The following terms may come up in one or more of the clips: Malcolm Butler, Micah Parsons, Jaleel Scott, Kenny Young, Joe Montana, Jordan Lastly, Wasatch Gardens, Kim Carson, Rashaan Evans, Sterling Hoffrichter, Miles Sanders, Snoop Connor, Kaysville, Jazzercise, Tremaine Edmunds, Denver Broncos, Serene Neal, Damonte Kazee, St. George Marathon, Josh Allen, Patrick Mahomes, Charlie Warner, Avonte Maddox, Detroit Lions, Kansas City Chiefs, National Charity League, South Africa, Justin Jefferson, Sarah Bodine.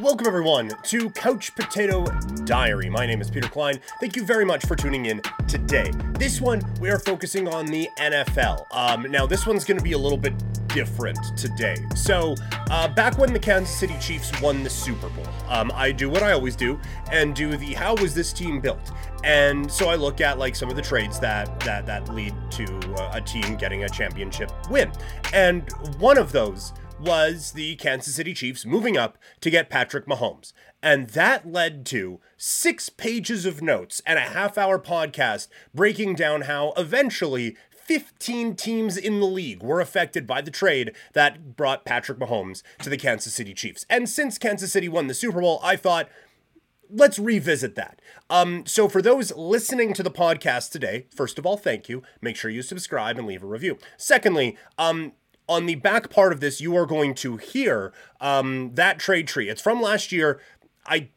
Welcome, everyone, to Couch Potato Diary. My name is Peter Klein. Thank you very much for tuning in today. This one, we are focusing on the NFL. Now, this one's going to be a little bit different today. So, back when the Kansas City Chiefs won the Super Bowl, I do what I always do and do the how was this team built? And so I look at like some of the trades that lead to a team getting a championship win. And one of those was the Kansas City Chiefs moving up to get Patrick Mahomes. And that led to 6 pages of notes and a half-hour podcast breaking down how eventually 15 teams in the league were affected by the trade that brought Patrick Mahomes to the Kansas City Chiefs. And since Kansas City won the Super Bowl, I thought, let's revisit that. So for those listening to the podcast today, first of all, thank you. Make sure you subscribe and leave a review. Secondly, on the back part of this, you are going to hear that trade tree. It's from last year. I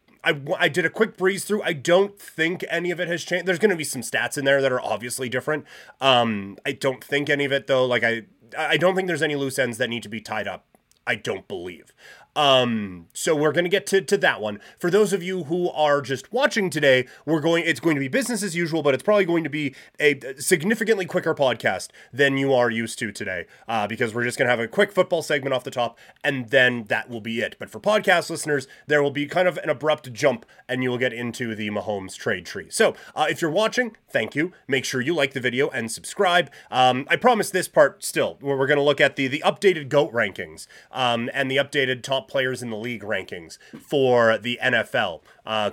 did a quick breeze through. I don't think any of it has changed. There's going to be some stats in there that are obviously different. I don't think any of it, though. Like, I don't think there's any loose ends that need to be tied up. I don't believe. So we're going to get to that one. For those of you who are just watching today, it's going to be business as usual, but it's probably going to be a significantly quicker podcast than you are used to today, because we're just going to have a quick football segment off the top, and then that will be it. But for podcast listeners, there will be kind of an abrupt jump, and you will get into the Mahomes trade tree. So if you're watching, thank you. Make sure you like the video and subscribe. I promise this part still, where we're going to look at the updated GOAT rankings and the updated top players in the league rankings for the NFL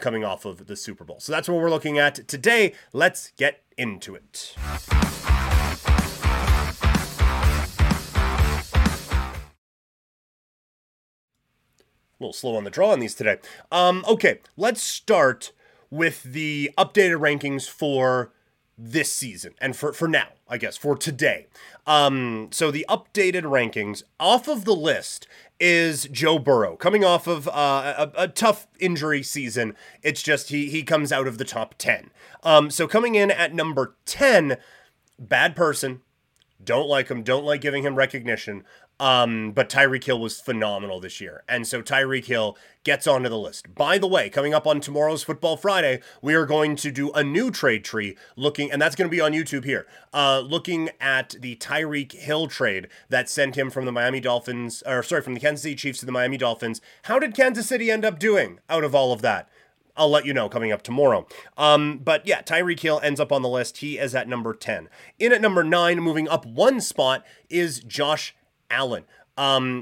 coming off of the Super Bowl. So that's what we're looking at today. Let's get into it. A little slow on the draw on these today. Okay, let's start with the updated rankings for this season and for now, I guess, for today. So the updated rankings off of the list is Joe Burrow coming off of a tough injury season. It's just he comes out of the top 10. So coming in at number 10, bad person. Don't like him. Don't like giving him recognition. But Tyreek Hill was phenomenal this year. And so Tyreek Hill gets onto the list. By the way, coming up on tomorrow's Football Friday, we are going to do a new trade tree looking, and that's going to be on YouTube here, looking at the Tyreek Hill trade that sent him from the from the Kansas City Chiefs to the Miami Dolphins. How did Kansas City end up doing out of all of that? I'll let you know coming up tomorrow. But yeah, Tyreek Hill ends up on the list. He is at number 10. In at number 9, moving up one spot, is Josh Allen.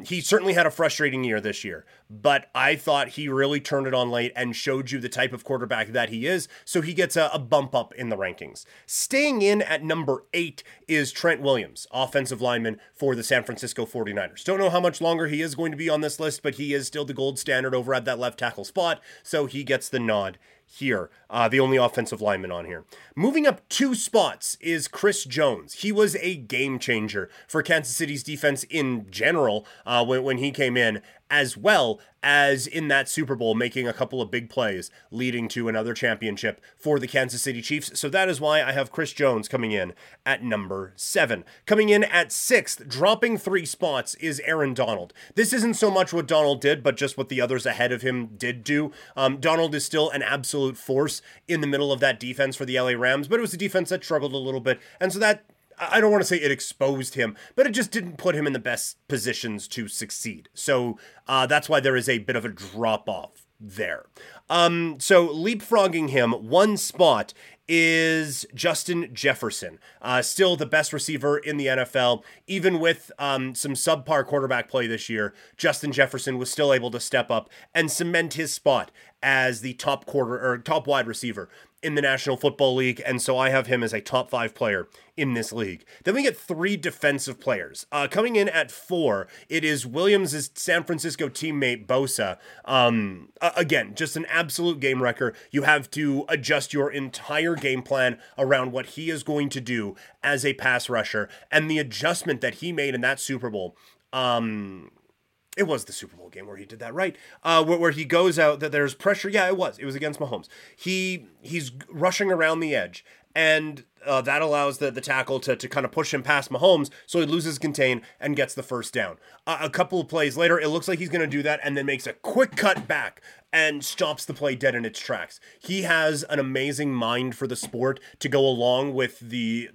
He certainly had a frustrating year this year, but I thought he really turned it on late and showed you the type of quarterback that he is, so he gets a bump up in the rankings. Staying in at number 8 is Trent Williams, offensive lineman for the San Francisco 49ers. Don't know how much longer he is going to be on this list, but he is still the gold standard over at that left tackle spot, so he gets the nod here, the only offensive lineman on here. Moving up 2 spots is Chris Jones. He was a game changer for Kansas City's defense in general when he came in, as well as in that Super Bowl, making a couple of big plays, leading to another championship for the Kansas City Chiefs. So that is why I have Chris Jones coming in at number 7. Coming in at 6th, dropping 3 spots, is Aaron Donald. This isn't so much what Donald did, but just what the others ahead of him did do. Donald is still an absolute force in the middle of that defense for the LA Rams, but it was a defense that struggled a little bit. And so that, I don't want to say it exposed him, but it just didn't put him in the best positions to succeed. So that's why there is a bit of a drop-off there. So leapfrogging him one spot is Justin Jefferson, still the best receiver in the NFL. Even with some subpar quarterback play this year, Justin Jefferson was still able to step up and cement his spot as the top wide receiver in the National Football League, and so I have him as a top 5 player in this league. Then we get 3 defensive players. Coming in at 4, it is Williams' San Francisco teammate, Bosa. Again, just an absolute game wrecker. You have to adjust your entire game plan around what he is going to do as a pass rusher, and the adjustment that he made in that Super Bowl, it was the Super Bowl game where he did that, right? Where he goes out, that there's pressure. Yeah, it was. It was against Mahomes. He's rushing around the edge, and that allows the tackle to kind of push him past Mahomes, so he loses contain and gets the first down. A couple of plays later, it looks like he's going to do that, and then makes a quick cut back and stops the play dead in its tracks. He has an amazing mind for the sport to go along with the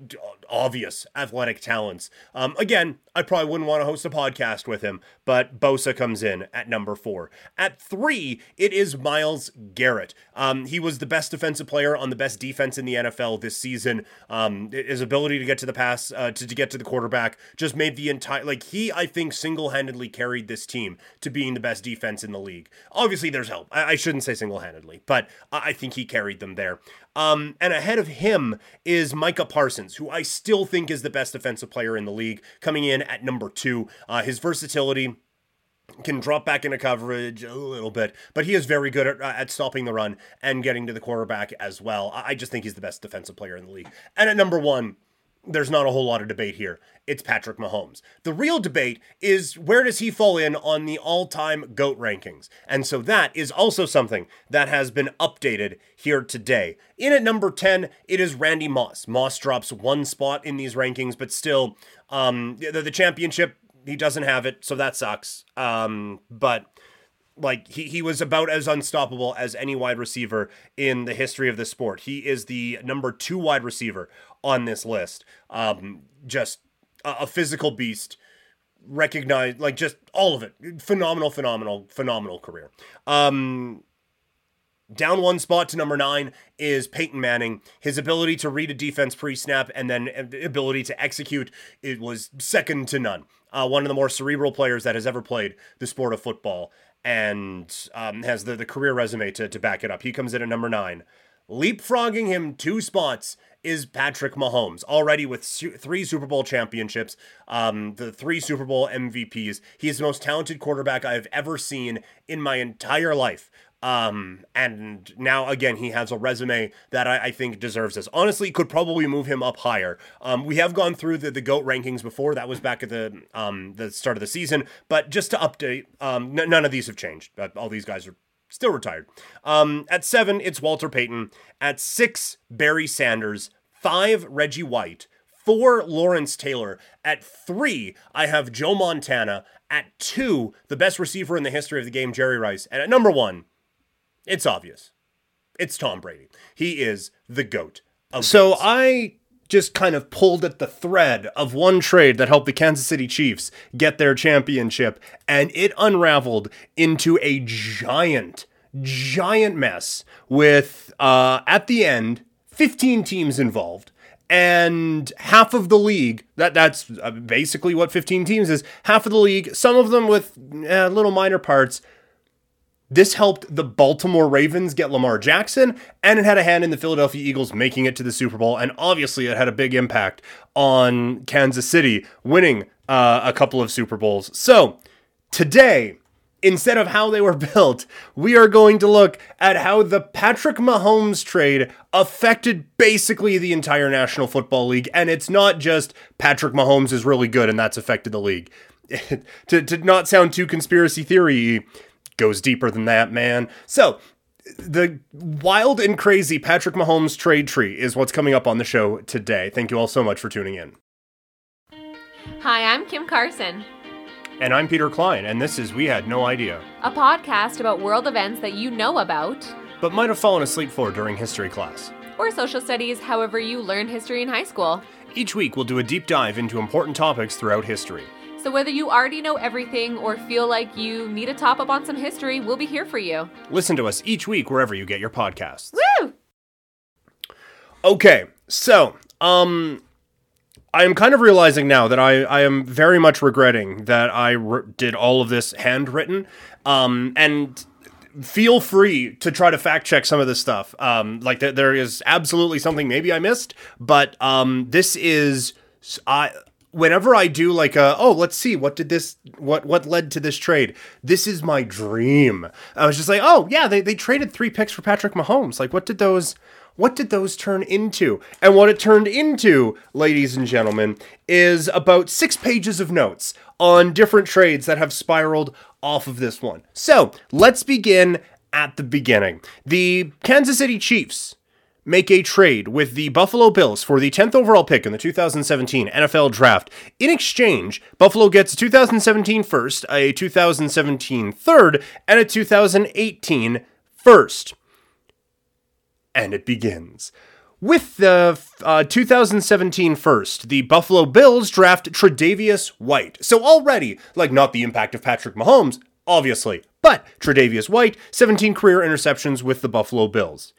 obvious athletic talents. Again, I probably wouldn't want to host a podcast with him, but Bosa comes in at number 4. At 3, it is Myles Garrett. He was the best defensive player on the best defense in the NFL this season. His ability to get to the pass, to get to the quarterback, just made the entire, I think, single-handedly carried this team to being the best defense in the league. Obviously, there's help. I shouldn't say single-handedly, but I think he carried them there. And ahead of him is Micah Parsons, who I still think is the best defensive player in the league, coming in at number 2. His versatility can drop back into coverage a little bit, but he is very good at stopping the run and getting to the quarterback as well. I just think he's the best defensive player in the league. And at number 1, there's not a whole lot of debate here. It's Patrick Mahomes. The real debate is, where does he fall in on the all-time GOAT rankings? And so that is also something that has been updated here today. In at number 10, it is Randy Moss. Moss drops one spot in these rankings, but still, the championship, he doesn't have it, so that sucks. But he was about as unstoppable as any wide receiver in the history of the sport. He is the number 2 wide receiver on this list. Just a physical beast, recognized, just all of it. Phenomenal career. Down one spot to number 9 is Peyton Manning. His ability to read a defense pre-snap and then ability to execute, it was second to none. One of the more cerebral players that has ever played the sport of football, and has the career resume to back it up. He comes in at number 9. Leapfrogging him 2 spots is Patrick Mahomes, already with 3 Super Bowl championships, the 3 Super Bowl MVPs. He is the most talented quarterback I have ever seen in my entire life. And now, again, he has a resume that I think deserves this. Honestly, could probably move him up higher. We have gone through the GOAT rankings before. That was back at the start of the season. But just to update, none of these have changed. All these guys are still retired. At 7, it's Walter Payton. At 6, Barry Sanders. 5, Reggie White. 4, Lawrence Taylor. At 3, I have Joe Montana. At 2, the best receiver in the history of the game, Jerry Rice. And at number 1, it's obvious. It's Tom Brady. He is the GOAT of So I just kind of pulled at the thread of one trade that helped the Kansas City Chiefs get their championship, and it unraveled into a giant mess with, at the end, 15 teams involved. And half of the league, that's basically what 15 teams is, half of the league, some of them with little minor parts. This helped the Baltimore Ravens get Lamar Jackson, and it had a hand in the Philadelphia Eagles making it to the Super Bowl, and obviously it had a big impact on Kansas City winning a couple of Super Bowls. So today, instead of how they were built, we are going to look at how the Patrick Mahomes trade affected basically the entire National Football League, and it's not just Patrick Mahomes is really good and that's affected the league. To not sound too conspiracy theory-y, goes deeper than that, man. So, the wild and crazy Patrick Mahomes trade tree is what's coming up on the show today. Thank you all so much for tuning in. Hi, I'm Kim Carson. And I'm Peter Klein, and this is We Had No Idea, a podcast about world events that you know about, but might have fallen asleep for during history class. Or social studies, however you learned history in high school. Each week, we'll do a deep dive into important topics throughout history. So whether you already know everything or feel like you need a top up on some history, we'll be here for you. Listen to us each week wherever you get your podcasts. Woo! Okay, so I am kind of realizing now that I am very much regretting that I did all of this handwritten. And feel free to try to fact check some of this stuff. There is absolutely something maybe I missed, but this is... Whenever I do let's see, what led to this trade? This is my dream. I was just like, oh yeah, they traded 3 picks for Patrick Mahomes. What did those turn into? And what it turned into, ladies and gentlemen, is about 6 pages of notes on different trades that have spiraled off of this one. So let's begin at the beginning. The Kansas City Chiefs make a trade with the Buffalo Bills for the 10th overall pick in the 2017 NFL Draft. In exchange, Buffalo gets a 2017 first, a 2017 third, and a 2018 first. And it begins. With the 2017 first, the Buffalo Bills draft Tre'Davious White. So already, like, not the impact of Patrick Mahomes, obviously, but Tre'Davious White, 17 career interceptions with the Buffalo Bills.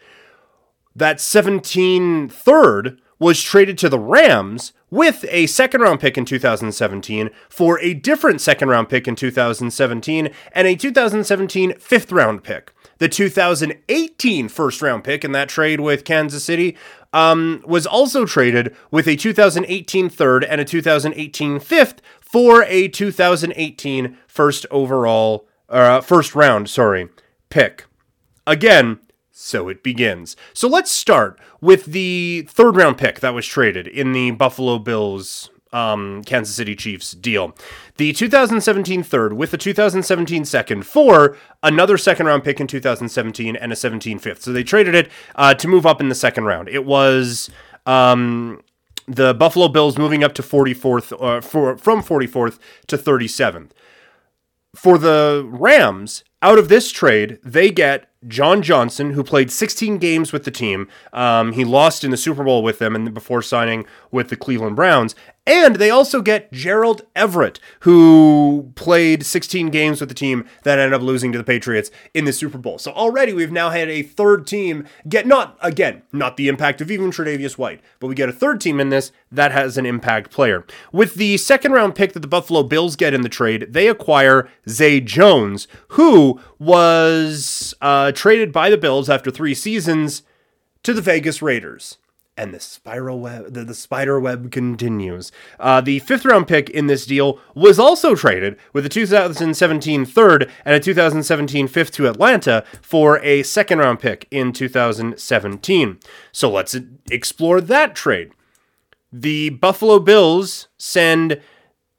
That 17 third was traded to the Rams with a second-round pick in 2017 for a different second-round pick in 2017 and a 2017 fifth-round pick. The 2018 first-round pick in that trade with Kansas City was also traded with a 2018 third and a 2018 fifth for a 2018 first round pick. Again, so it begins. So let's start with the third round pick that was traded in the Buffalo Bills, Kansas City Chiefs deal. The 2017 third with the 2017 second for another second round pick in 2017 and a 17 fifth. So they traded it to move up in the second round. It was the Buffalo Bills moving up to 44th, from 44th to 37th. For the Rams, out of this trade, they get John Johnson, who played 16 games with the team. He lost in the Super Bowl with them and before signing with the Cleveland Browns. And they also get Gerald Everett, who played 16 games with the team that ended up losing to the Patriots in the Super Bowl. So already we've now had a third team get, not the impact of even Tre'Davious White, but we get a third team in this that has an impact player. With the second round pick that the Buffalo Bills get in the trade, they acquire Zay Jones, who was traded by the Bills after 3 seasons to the Vegas Raiders. And the spiral web, the spider web continues. The fifth round pick in this deal was also traded with a 2017 third and a 2017 fifth to Atlanta for a second round pick in 2017. So let's explore that trade. The Buffalo Bills send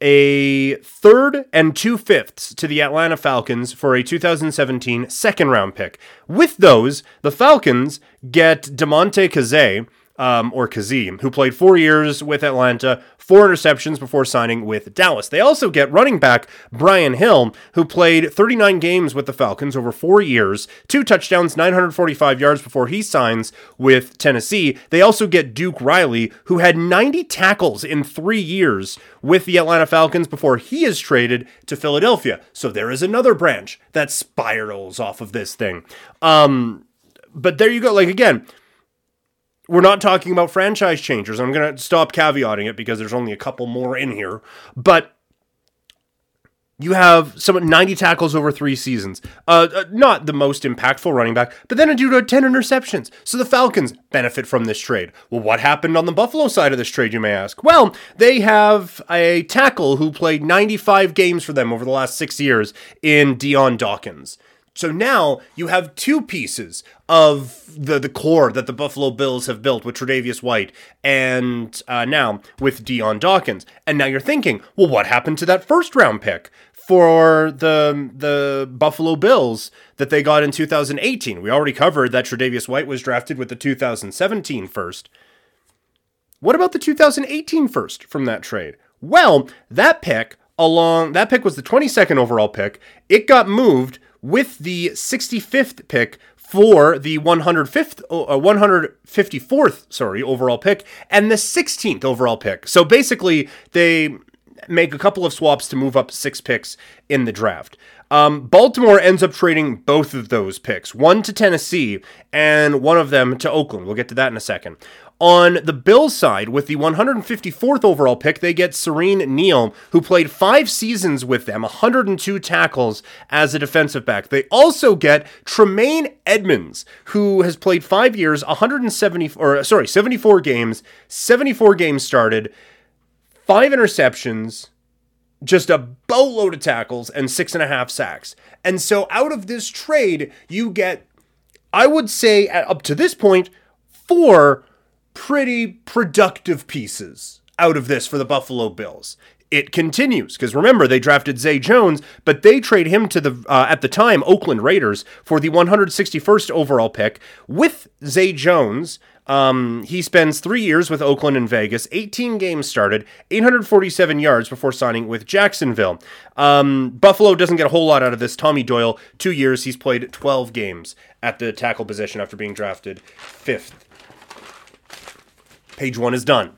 a third and 2 fifths to the Atlanta Falcons for a 2017 second round pick. With those, the Falcons get Damonte Kazee, or Kazim, who played 4 years with Atlanta, 4 interceptions before signing with Dallas. They also get running back Brian Hill, who played 39 games with the Falcons over 4 years, 2 touchdowns, 945 yards before he signs with Tennessee. They also get Duke Riley, who had 90 tackles in 3 years with the Atlanta Falcons before he is traded to Philadelphia. So there is another branch that spirals off of this thing. But there you go. Like, again, we're not talking about franchise changers. I'm going to stop caveating it because there's only a couple more in here. But you have someone 90 tackles over 3 seasons. Not the most impactful running back, but then a dude had 10 interceptions. So the Falcons benefit from this trade. Well, what happened on the Buffalo side of this trade, you may ask? Well, they have a tackle who played 95 games for them over the last 6 years in Dion Dawkins. So now you have 2 pieces of the core that the Buffalo Bills have built with Tre'Davious White and now with Dion Dawkins. And now you're thinking, well, what happened to that first round pick for the Buffalo Bills that they got in 2018? We already covered that Tre'Davious White was drafted with the 2017 first. What about the 2018 first from that trade? Well, that pick was the 22nd overall pick. It got moved with the 65th pick for the 154th overall pick and the 16th overall pick. So basically, they make a couple of swaps to move up 6 picks in the draft. Baltimore ends up trading both of those picks, one to Tennessee and one of them to Oakland. We'll get to that in a second. On the Bills side, with the 154th overall pick, they get Serene Neal, who played 5 seasons with them, 102 tackles as a defensive back. They also get Tremaine Edmunds, who has played 5 years, 74 games, 74 games started, 5 interceptions, just a boatload of tackles, and 6.5 sacks. And so out of this trade, you get, I would say, up to this point, 4 pretty productive pieces out of this for the Buffalo Bills. It continues, because remember, they drafted Zay Jones, but they trade him to the, at the time, Oakland Raiders for the 161st overall pick with Zay Jones He spends 3 years with Oakland and Vegas, 18 games started, 847 yards before signing with Jacksonville. Buffalo doesn't get a whole lot out of this. Tommy Doyle, 2 years, he's played 12 games at the tackle position after being drafted 5th. Page 1 is done.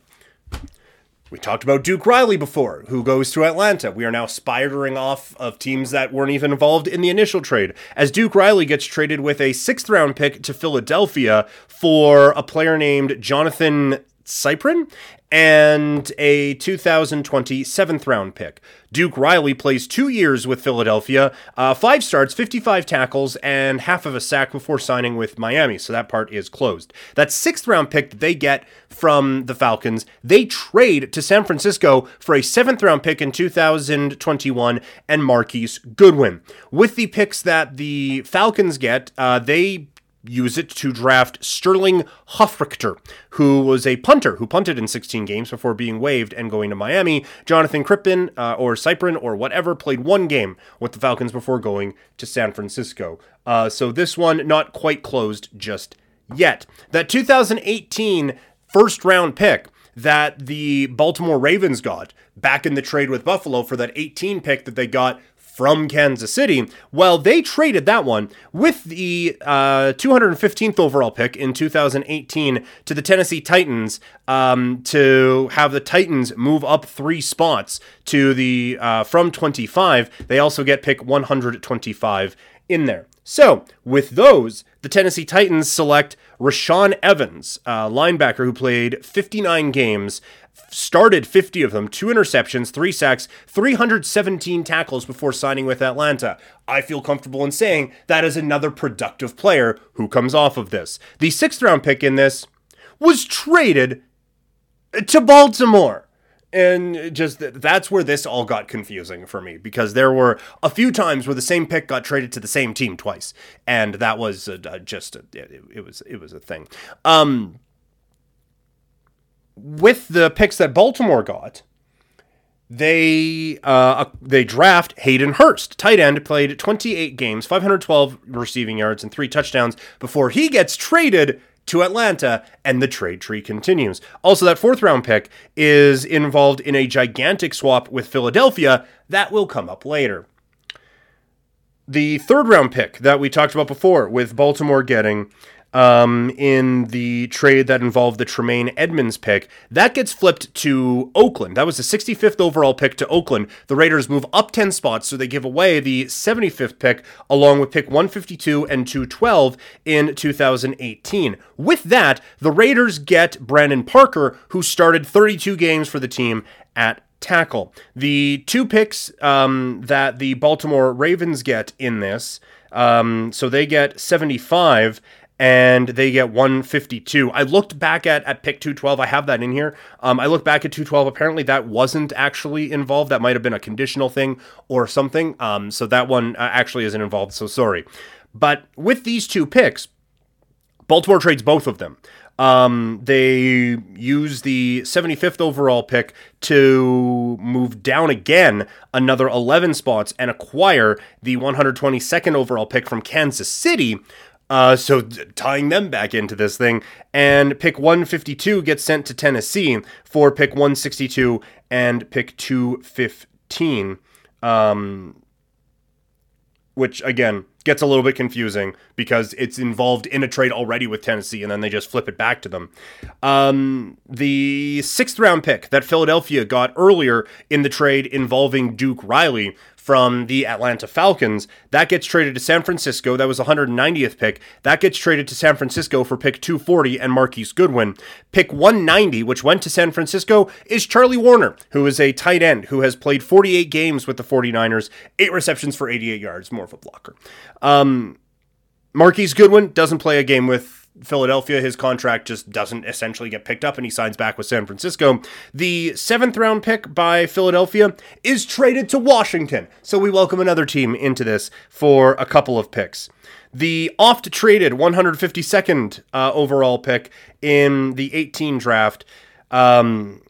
We talked about Duke Riley before, who goes to Atlanta. We are now spidering off of teams that weren't even involved in the initial trade, as Duke Riley gets traded with a 6th-round pick to Philadelphia for a player named Jonathan Cyprin and a 2020 7th-round pick. Duke Riley plays 2 years with Philadelphia, 5 starts, 55 tackles, and half of a sack before signing with Miami, so that part is closed. That 6th-round pick that they get from the Falcons, they trade to San Francisco for a 7th-round pick in 2021 and Marquise Goodwin. With the picks that the Falcons get, they use it to draft Sterling Hoffrichter, who was a punter who punted in 16 games before being waived and going to Miami. Jonathan Crippen or Cyprin or whatever played 1 game with the Falcons before going to San Francisco. So this one not quite closed just yet. That 2018 first-round pick that the Baltimore Ravens got back in the trade with Buffalo for that 18 pick that they got from Kansas City, well, they traded that one with the 215th overall pick in 2018 to the Tennessee Titans to have the Titans move up 3 spots to the from 25. They also get pick 125 in there. So with those, the Tennessee Titans select Rashaan Evans, linebacker who played 59 games, started 50 of them, 2 interceptions, 3 sacks, 317 tackles before signing with Atlanta. I feel comfortable in saying that is another productive player who comes off of this. The 6th-round pick in this was traded to Baltimore. And just that's where this all got confusing for me, because there were a few times where the same pick got traded to the same team twice. And that was it was a thing. With the picks that Baltimore got, they draft Hayden Hurst, tight end, played 28 games, 512 receiving yards, and 3 touchdowns before he gets traded to Atlanta, and the trade tree continues. Also, that 4th-round pick is involved in a gigantic swap with Philadelphia that will come up later. The 3rd-round pick that we talked about before, with Baltimore getting in the trade that involved the Tremaine Edmunds pick, that gets flipped to Oakland. That was the 65th overall pick to Oakland. The Raiders move up 10 spots, so they give away the 75th pick along with pick 152 and 212 in 2018. With that, the Raiders get Brandon Parker, who started 32 games for the team at tackle. The 2 picks that the Baltimore Ravens get in this, so they get 75 and they get 152. I looked back at pick 212. I have that in here. I looked back at 212. Apparently that wasn't actually involved. That might have been a conditional thing or something. So that one actually isn't involved, so sorry. But with these 2 picks, Baltimore trades both of them. They use the 75th overall pick to move down again another 11 spots and acquire the 122nd overall pick from Kansas City, so tying them back into this thing, and pick 152 gets sent to Tennessee for pick 162 and pick 215, which again gets a little bit confusing because it's involved in a trade already with Tennessee, and then they just flip it back to them. The 6th-round pick that Philadelphia got earlier in the trade involving Duke Riley from the Atlanta Falcons, that gets traded to San Francisco. That was the 190th pick. That gets traded to San Francisco for pick 240 and Marquise Goodwin. Pick 190, which went to San Francisco, is Charlie Warner, who is a tight end who has played 48 games with the 49ers, 8 receptions for 88 yards, more of a blocker. Marquise Goodwin doesn't play a game with Philadelphia. His contract just doesn't essentially get picked up, and he signs back with San Francisco. The 7th-round pick by Philadelphia is traded to Washington, so we welcome another team into this for a couple of picks. The oft-traded 152nd overall pick in the 18 draft,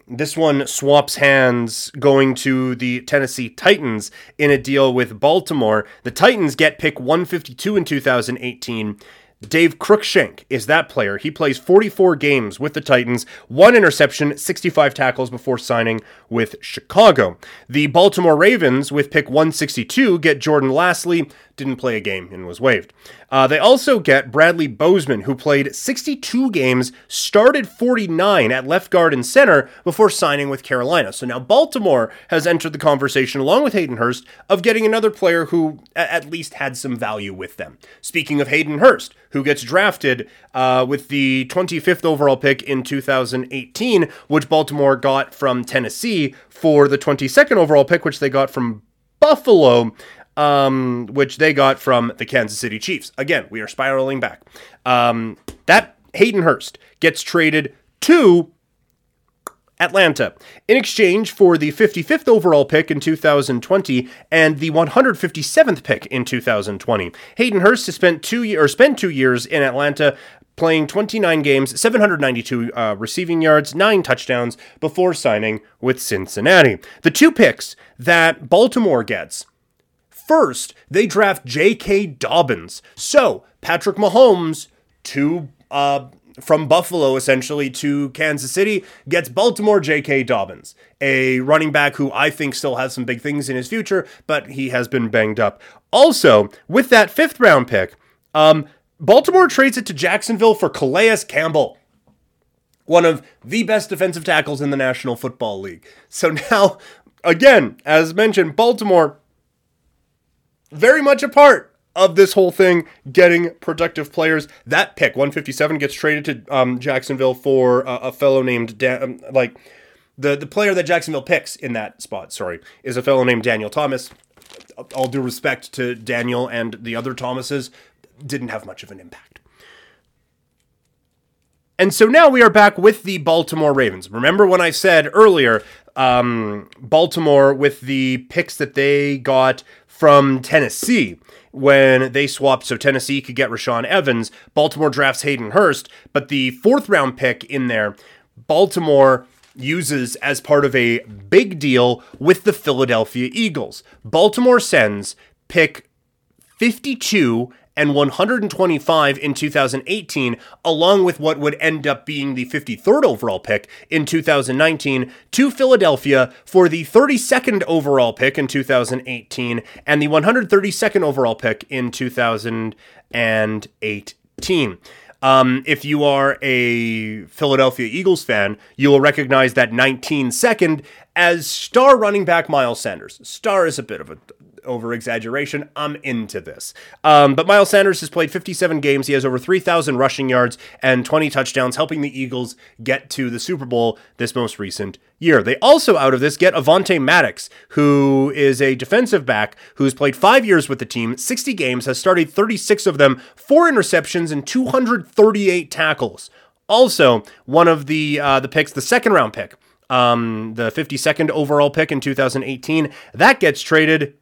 this one swaps hands, going to the Tennessee Titans in a deal with Baltimore. The Titans get pick 152 in 2018. Dave Cruikshank is that player. He plays 44 games with the Titans, 1 interception, 65 tackles before signing with Chicago. The Baltimore Ravens, with pick 162, get Jordan Lastly, didn't play a game and was waived. They also get Bradley Bozeman, who played 62 games, started 49 at left guard and center before signing with Carolina. So now Baltimore has entered the conversation, along with Hayden Hurst, of getting another player who at least had some value with them. Speaking of Hayden Hurst, who gets drafted with the 25th overall pick in 2018, which Baltimore got from Tennessee for the 22nd overall pick, which they got from Buffalo, which they got from the Kansas City Chiefs. Again, we are spiraling back. That Hayden Hurst gets traded to Atlanta in exchange for the 55th overall pick in 2020 and the 157th pick in 2020. Hayden Hurst has spent 2 years in Atlanta, playing 29 games, 792 receiving yards, 9 touchdowns before signing with Cincinnati. The 2 picks that Baltimore gets: first, they draft J.K. Dobbins. So Patrick Mahomes from Buffalo, essentially, to Kansas City, gets Baltimore J.K. Dobbins, a running back who I think still has some big things in his future, but he has been banged up. Also, with that 5th round pick, Baltimore trades it to Jacksonville for Calais Campbell, one of the best defensive tackles in the National Football League. So now, again, as mentioned, Baltimore, very much a part of this whole thing, getting productive players. That pick, 157, gets traded to Jacksonville for a fellow named the player that Jacksonville picks in that spot, is a fellow named Daniel Thomas. All due respect to Daniel and the other Thomases, didn't have much of an impact. And so now we are back with the Baltimore Ravens. Remember when I said earlier, Baltimore, with the picks that they got from Tennessee, when they swapped so Tennessee could get Rashaan Evans, Baltimore drafts Hayden Hurst, but the 4th round pick in there, Baltimore uses as part of a big deal with the Philadelphia Eagles. Baltimore sends pick 52 and 125 in 2018, along with what would end up being the 53rd overall pick in 2019, to Philadelphia for the 32nd overall pick in 2018 and the 132nd overall pick in 2018. If you are a Philadelphia Eagles fan, you will recognize that 19-second as star running back Miles Sanders. Star is a bit of a over-exaggeration. I'm into this. But Miles Sanders has played 57 games. He has over 3,000 rushing yards and 20 touchdowns, helping the Eagles get to the Super Bowl this most recent year. They also, out of this, get Avonte Maddox, who is a defensive back who's played 5 years with the team, 60 games, has started 36 of them, 4 interceptions, and 238 tackles. Also, one of the picks, the 2nd round pick, the 52nd overall pick in 2018, that gets traded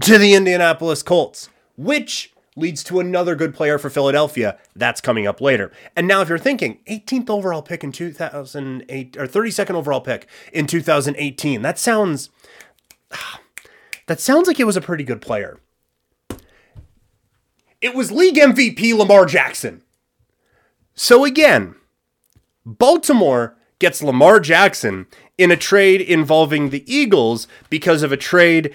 to the Indianapolis Colts, which leads to another good player for Philadelphia. That's coming up later. And now if you're thinking 18th overall pick in 2008 or 32nd overall pick in 2018, that sounds like it was a pretty good player. It was league MVP Lamar Jackson. So again, Baltimore gets Lamar Jackson in a trade involving the Eagles because of a trade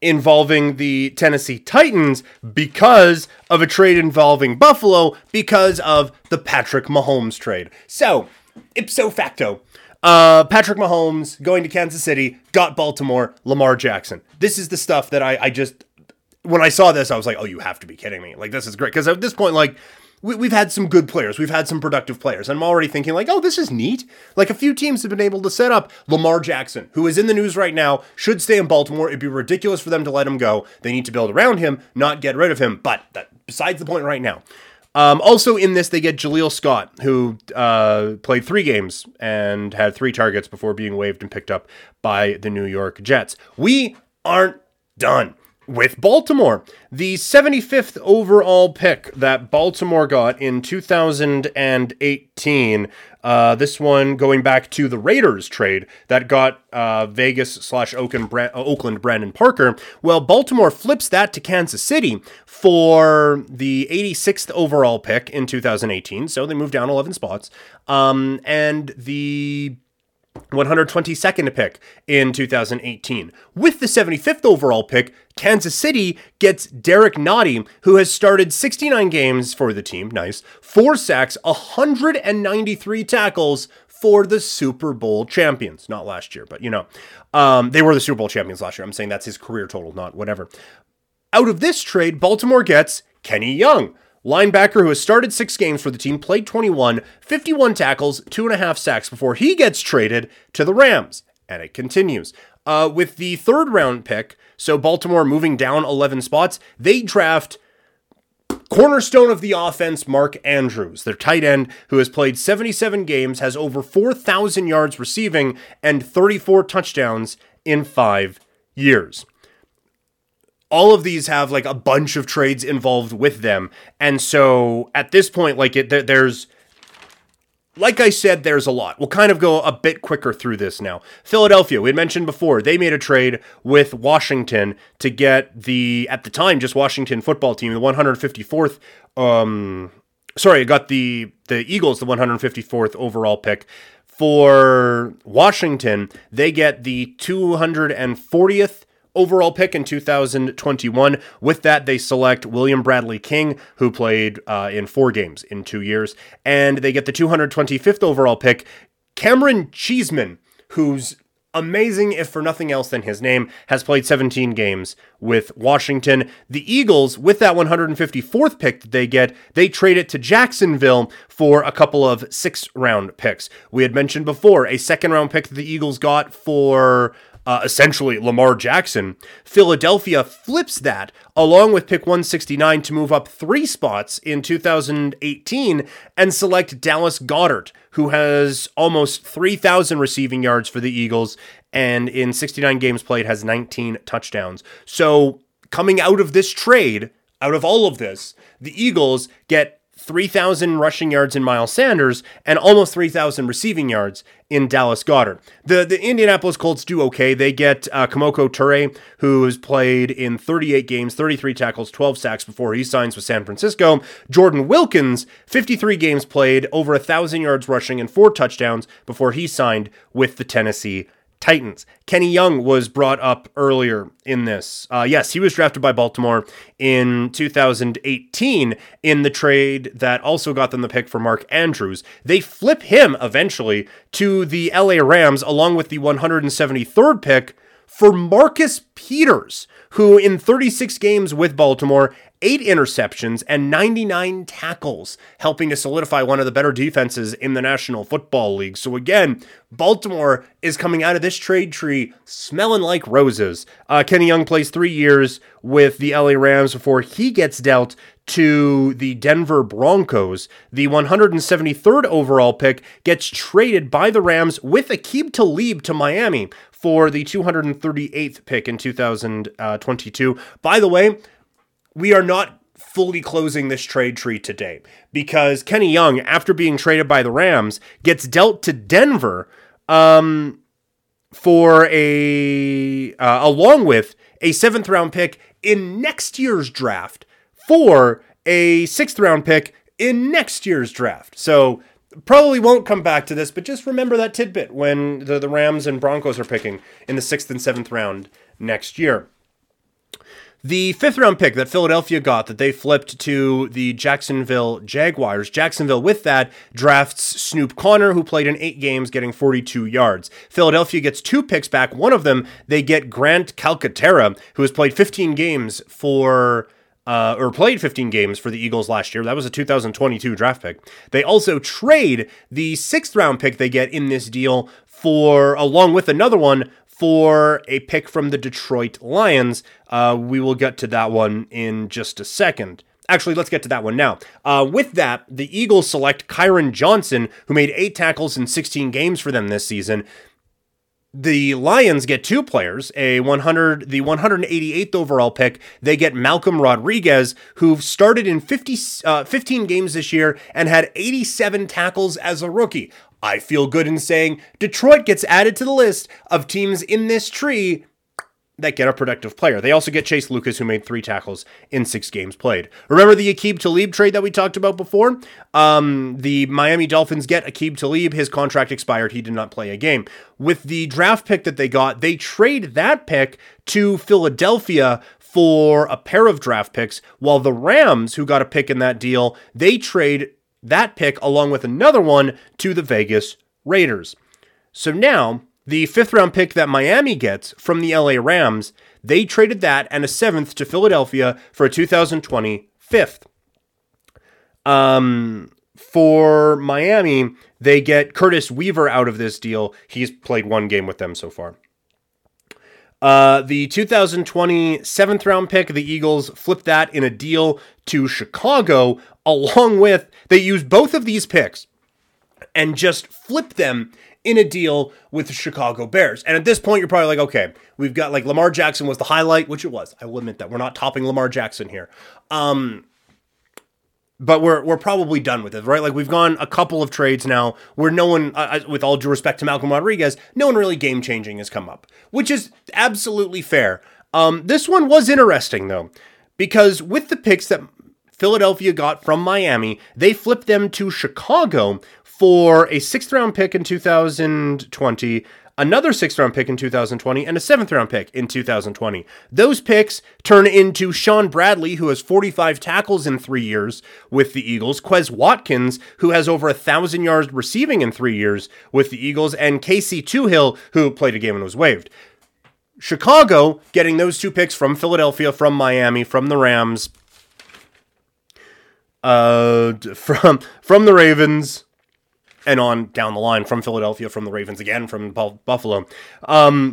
involving the Tennessee Titans, because of a trade involving Buffalo, because of the Patrick Mahomes trade. So, ipso facto, Patrick Mahomes going to Kansas City, got Baltimore, Lamar Jackson. This is the stuff that I just, when I saw this, I was like, oh, you have to be kidding me. Like, this is great. Because at this point, like, we've had some good players. We've had some productive players. I'm already thinking like, oh, this is neat. Like a few teams have been able to set up Lamar Jackson, who is in the news right now, should stay in Baltimore. It'd be ridiculous for them to let him go. They need to build around him, not get rid of him. But that, besides the point right now. Also in this, they get Jaleel Scott, who played 3 games and had 3 targets before being waived and picked up by the New York Jets. We aren't done with Baltimore. The 75th overall pick that Baltimore got in 2018 This one going back to the Raiders trade that got Vegas/Oakland Brandon Parker. Well, Baltimore flips that to Kansas City for the 86th overall pick in 2018. So they moved down 11 spots. And the 122nd pick in 2018. With the 75th overall pick, Kansas City gets Derek Nottie, who has started 69 games for the team. Nice. 4 sacks, 193 tackles for the Super Bowl champions. Not last year, but you know. They were the Super Bowl champions last year. I'm saying that's his career total, not whatever. Out of this trade, Baltimore gets Kenny Young, linebacker who has started 6 games for the team, played 21, 51 tackles, 2.5 sacks before he gets traded to the Rams. And it continues. With the 3rd round pick, so Baltimore moving down 11 spots, they draft cornerstone of the offense, Mark Andrews, their tight end, who has played 77 games, has over 4,000 yards receiving, and 34 touchdowns in 5 years. All of these have like a bunch of trades involved with them. And so at this point, there's a lot. We'll kind of go a bit quicker through this now. Philadelphia, we had mentioned before, they made a trade with Washington to get the, at the time, just Washington football team, the 154th, got the Eagles, the 154th overall pick. For Washington, they get the 240th overall pick in 2021. With that, they select William Bradley King, who played in 4 games in 2 years. And they get the 225th overall pick, Cameron Cheeseman, who's amazing, if for nothing else than his name, has played 17 games with Washington. The Eagles, with that 154th pick that they get, they trade it to Jacksonville for a couple of 6th-round picks. We had mentioned before, a 2nd-round pick that the Eagles got for essentially Lamar Jackson. Philadelphia flips that along with pick 169 to move up 3 spots in 2018 and select Dallas Goedert, who has almost 3,000 receiving yards for the Eagles and in 69 games played has 19 touchdowns. So coming out of this trade, out of all of this, the Eagles get 3,000 rushing yards in Miles Sanders and almost 3,000 receiving yards in Dallas Goedert. The Indianapolis Colts do okay. They get Kamoko Toure, who has played in 38 games, 33 tackles, 12 sacks before he signs with San Francisco. Jordan Wilkins, 53 games played, over 1,000 yards rushing and 4 touchdowns before he signed with the Tennessee Titans. Kenny Young was brought up earlier in this. Yes, he was drafted by Baltimore in 2018 in the trade that also got them the pick for Mark Andrews. They flip him eventually to the LA Rams along with the 173rd pick for Marcus Peters, who in 36 games with Baltimore, 8 interceptions and 99 tackles, helping to solidify one of the better defenses in the National Football League. So again, Baltimore is coming out of this trade tree smelling like roses. Kenny Young plays 3 years with the LA Rams before he gets dealt to the Denver Broncos. The 173rd overall pick gets traded by the Rams with Aqib Talib to Miami for the 238th pick in 2022. By the way, we are not fully closing this trade tree today because Kenny Young, after being traded by the Rams, gets dealt to Denver for along with a 7th round pick in next year's draft for a 6th round pick in next year's draft. So probably won't come back to this, but just remember that tidbit when the Rams and Broncos are picking in the 6th and 7th round next year. The 5th round pick that Philadelphia got that they flipped to the Jacksonville Jaguars. Jacksonville with that drafts Snoop Connor, who played in 8 games, getting 42 yards. Philadelphia gets 2 picks back. One of them, they get Grant Calcaterra, who has played 15 games for played 15 games for the Eagles last year. That was a 2022 draft pick. They also trade the 6th round pick they get in this deal for, along with another one, for a pick from the Detroit Lions. We will get to that one in just a second. Actually, let's get to that one now. With that, the Eagles select Kyron Johnson, who made 8 tackles in 16 games for them this season. The Lions get 2 players, the 188th overall pick. They get Malcolm Rodriguez, who started in 15 games this year and had 87 tackles as a rookie. I feel good in saying Detroit gets added to the list of teams in this tree that get a productive player. They also get Chase Lucas, who made 3 tackles in 6 games played. Remember the Aqib Talib trade that we talked about before? The Miami Dolphins get Aqib Talib. His contract expired. He did not play a game. With the draft pick that they got, they trade that pick to Philadelphia for a pair of draft picks, while the Rams, who got a pick in that deal, they trade that pick along with another one to the Vegas Raiders. So now, the 5th round pick that Miami gets from the LA Rams, they traded that and a 7th to Philadelphia for a 2020 5th. For Miami, they get Curtis Weaver out of this deal. He's played 1 game with them so far. The 2020 7th round pick, the Eagles flipped that in a deal to Chicago, along with, they used both of these picks and just flipped them in a deal with the Chicago Bears. And at this point, you're probably like, okay, we've got like Lamar Jackson was the highlight, which it was. I will admit that we're not topping Lamar Jackson here. But we're probably done with it, right? Like we've gone a couple of trades now where no one, with all due respect to Malcolm Rodriguez, no one really game changing has come up, which is absolutely fair. This one was interesting though, because with the picks that Philadelphia got from Miami, they flipped them to Chicago for a 6th round pick in 2020, another 6th round pick in 2020, and a 7th round pick in 2020. Those picks turn into Sean Bradley, who has 45 tackles in 3 years with the Eagles, Quez Watkins, who has over 1,000 yards receiving in 3 years with the Eagles, and Casey Tuhill, who played a game and was waived. Chicago getting those 2 picks from Philadelphia, from Miami, from the Rams, from the Ravens, and on down the line, from Philadelphia, from the Ravens again, from Buffalo.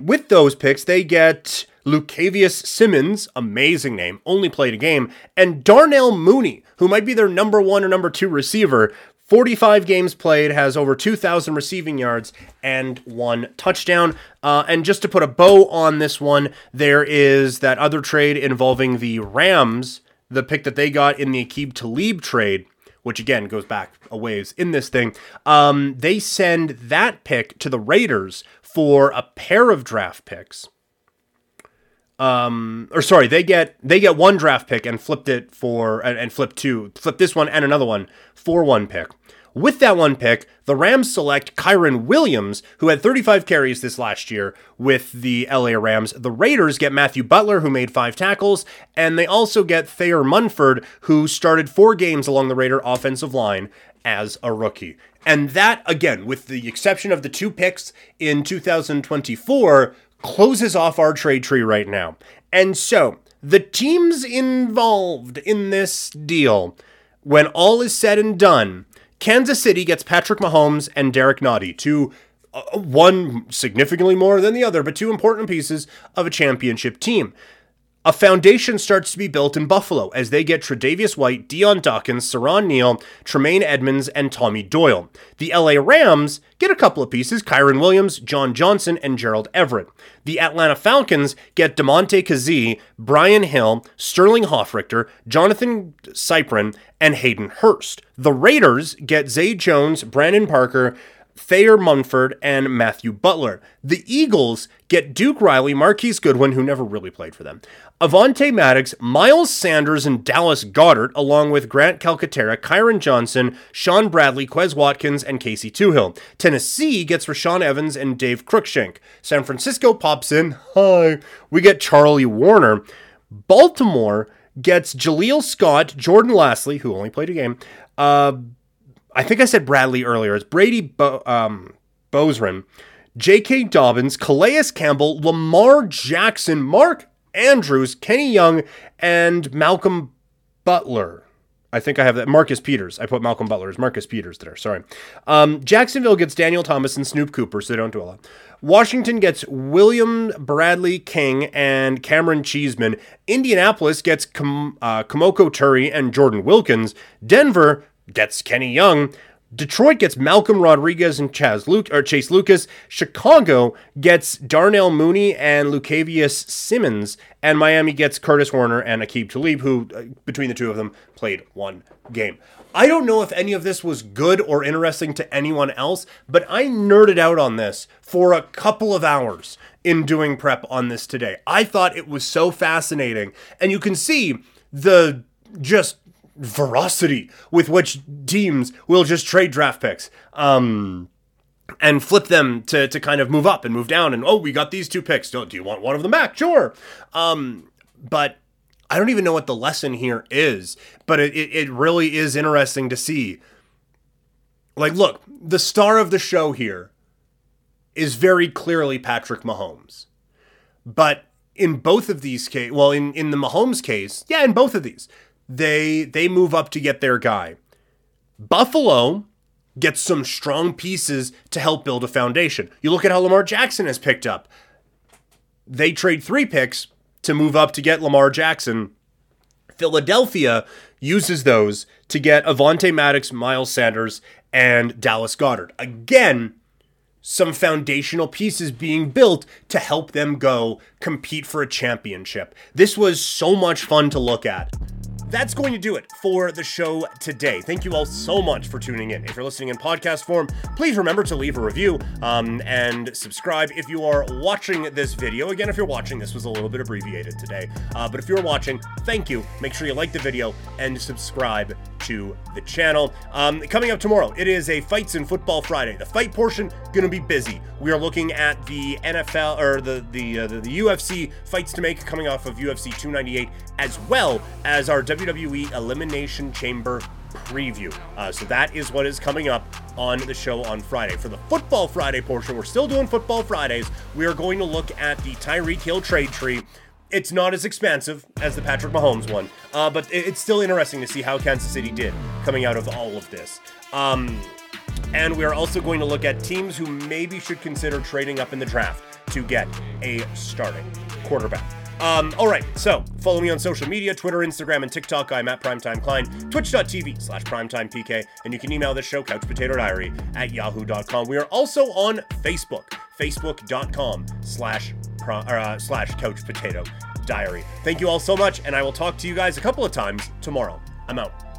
With those picks, they get Leucavius Simmons, amazing name, only played a game, and Darnell Mooney, who might be their number 1 or number 2 receiver, 45 games played, has over 2,000 receiving yards and 1 touchdown. And just to put a bow on this one, there is that other trade involving the Rams, the pick that they got in the Aqib Talib trade, which again goes back a ways in this thing. They send that pick to the Raiders for a pair of draft picks. They get 1 draft pick and flipped it for, and flipped this one and another one for 1 pick. With that 1 pick, the Rams select Kyren Williams, who had 35 carries this last year with the LA Rams. The Raiders get Matthew Butler, who made 5 tackles, and they also get Thayer Munford, who started 4 games along the Raider offensive line as a rookie. And that, again, with the exception of the 2 picks in 2024, closes off our trade tree right now. And so, the teams involved in this deal, when all is said and done, Kansas City gets Patrick Mahomes and Derek Nottie, one significantly more than the other, but 2 important pieces of a championship team. A foundation starts to be built in Buffalo as they get Tre'Davious White, Dion Dawkins, Sirron Neal, Tremaine Edmunds, and Tommy Doyle. The LA Rams get a couple of pieces, Kyren Williams, John Johnson, and Gerald Everett. The Atlanta Falcons get DeMonte Kazee, Brian Hill, Sterling Hoffrichter, Jonathan Cyprin, and Hayden Hurst. The Raiders get Zay Jones, Brandon Parker, Thayer Munford, and Matthew Butler. The Eagles get Duke Riley, Marquise Goodwin, who never really played for them, Avonte Maddox, Miles Sanders, and Dallas Goedert, along with Grant Calcaterra, Kyren Johnson, Sean Bradley, Quez Watkins, and Casey Tuhill. Tennessee gets Rashaan Evans and Dave Cruikshank. San Francisco pops in. Hi. We get Charlie Warner. Baltimore gets Jaleel Scott, Jordan Lastly, who only played a game, I think I said Bradley earlier. It's Brady Bosrin, J.K. Dobbins, Calais Campbell, Lamar Jackson, Mark Andrews, Kenny Young, and Malcolm Butler. I think I have that. Marcus Peters. I put Malcolm Butler as Marcus Peters there. Sorry. Jacksonville gets Daniel Thomas and Snoop Cooper, so they don't do a lot. Washington gets William Bradley King and Cameron Cheeseman. Indianapolis gets Kamoko Turry and Jordan Wilkins. Denver gets Kenny Young, Detroit gets Malcolm Rodriguez and Chase Lucas. Chicago gets Darnell Mooney and Leucavius Simmons. And Miami gets Curtis Warner and Aqib Talib, who, between the two of them, played one game. I don't know if any of this was good or interesting to anyone else, but I nerded out on this for a couple of hours in doing prep on this today. I thought it was so fascinating. And you can see the just veracity with which teams will just trade draft picks and flip them to kind of move up and move down. And, oh, we got these two picks. Do you want one of them back? Sure. But I don't even know what the lesson here is, but it really is interesting to see. Like, look, the star of the show here is very clearly Patrick Mahomes. But in both of these cases, well, in the Mahomes case, yeah, in both of these, They move up to get their guy. Buffalo gets some strong pieces to help build a foundation. You look at how Lamar Jackson has picked up. They trade 3 picks to move up to get Lamar Jackson. Philadelphia uses those to get Avonte Maddox, Miles Sanders, and Dallas Goedert. Again, some foundational pieces being built to help them go compete for a championship. This was so much fun to look at. That's going to do it for the show today. Thank you all so much for tuning in. If you're listening in podcast form, please remember to leave a review and subscribe. If you are watching this video, again, if you're watching, this was a little bit abbreviated today, but if you're watching, thank you. Make sure you like the video and subscribe to the channel. Coming up tomorrow, it is a Fights in Football Friday. The fight portion going to be busy. We are looking at the NFL or the UFC fights to make coming off of UFC 298, as well as our WWE Elimination Chamber preview. So that is what is coming up on the show on Friday. For the Football Friday portion, we're still doing Football Fridays. We are going to look at the Tyreek Hill trade tree. It's not as expansive as the Patrick Mahomes one, but it's still interesting to see how Kansas City did coming out of all of this. And we're also going to look at teams who maybe should consider trading up in the draft to get a starting quarterback. All right, so follow me on social media, Twitter, Instagram, and TikTok. I'm at Primetime Klein, twitch.tv/PrimetimePK, and you can email this show, couchpotatodiary@yahoo.com. We are also on Facebook, facebook.com/couchpotatodiary. Thank you all so much, and I will talk to you guys a couple of times tomorrow. I'm out.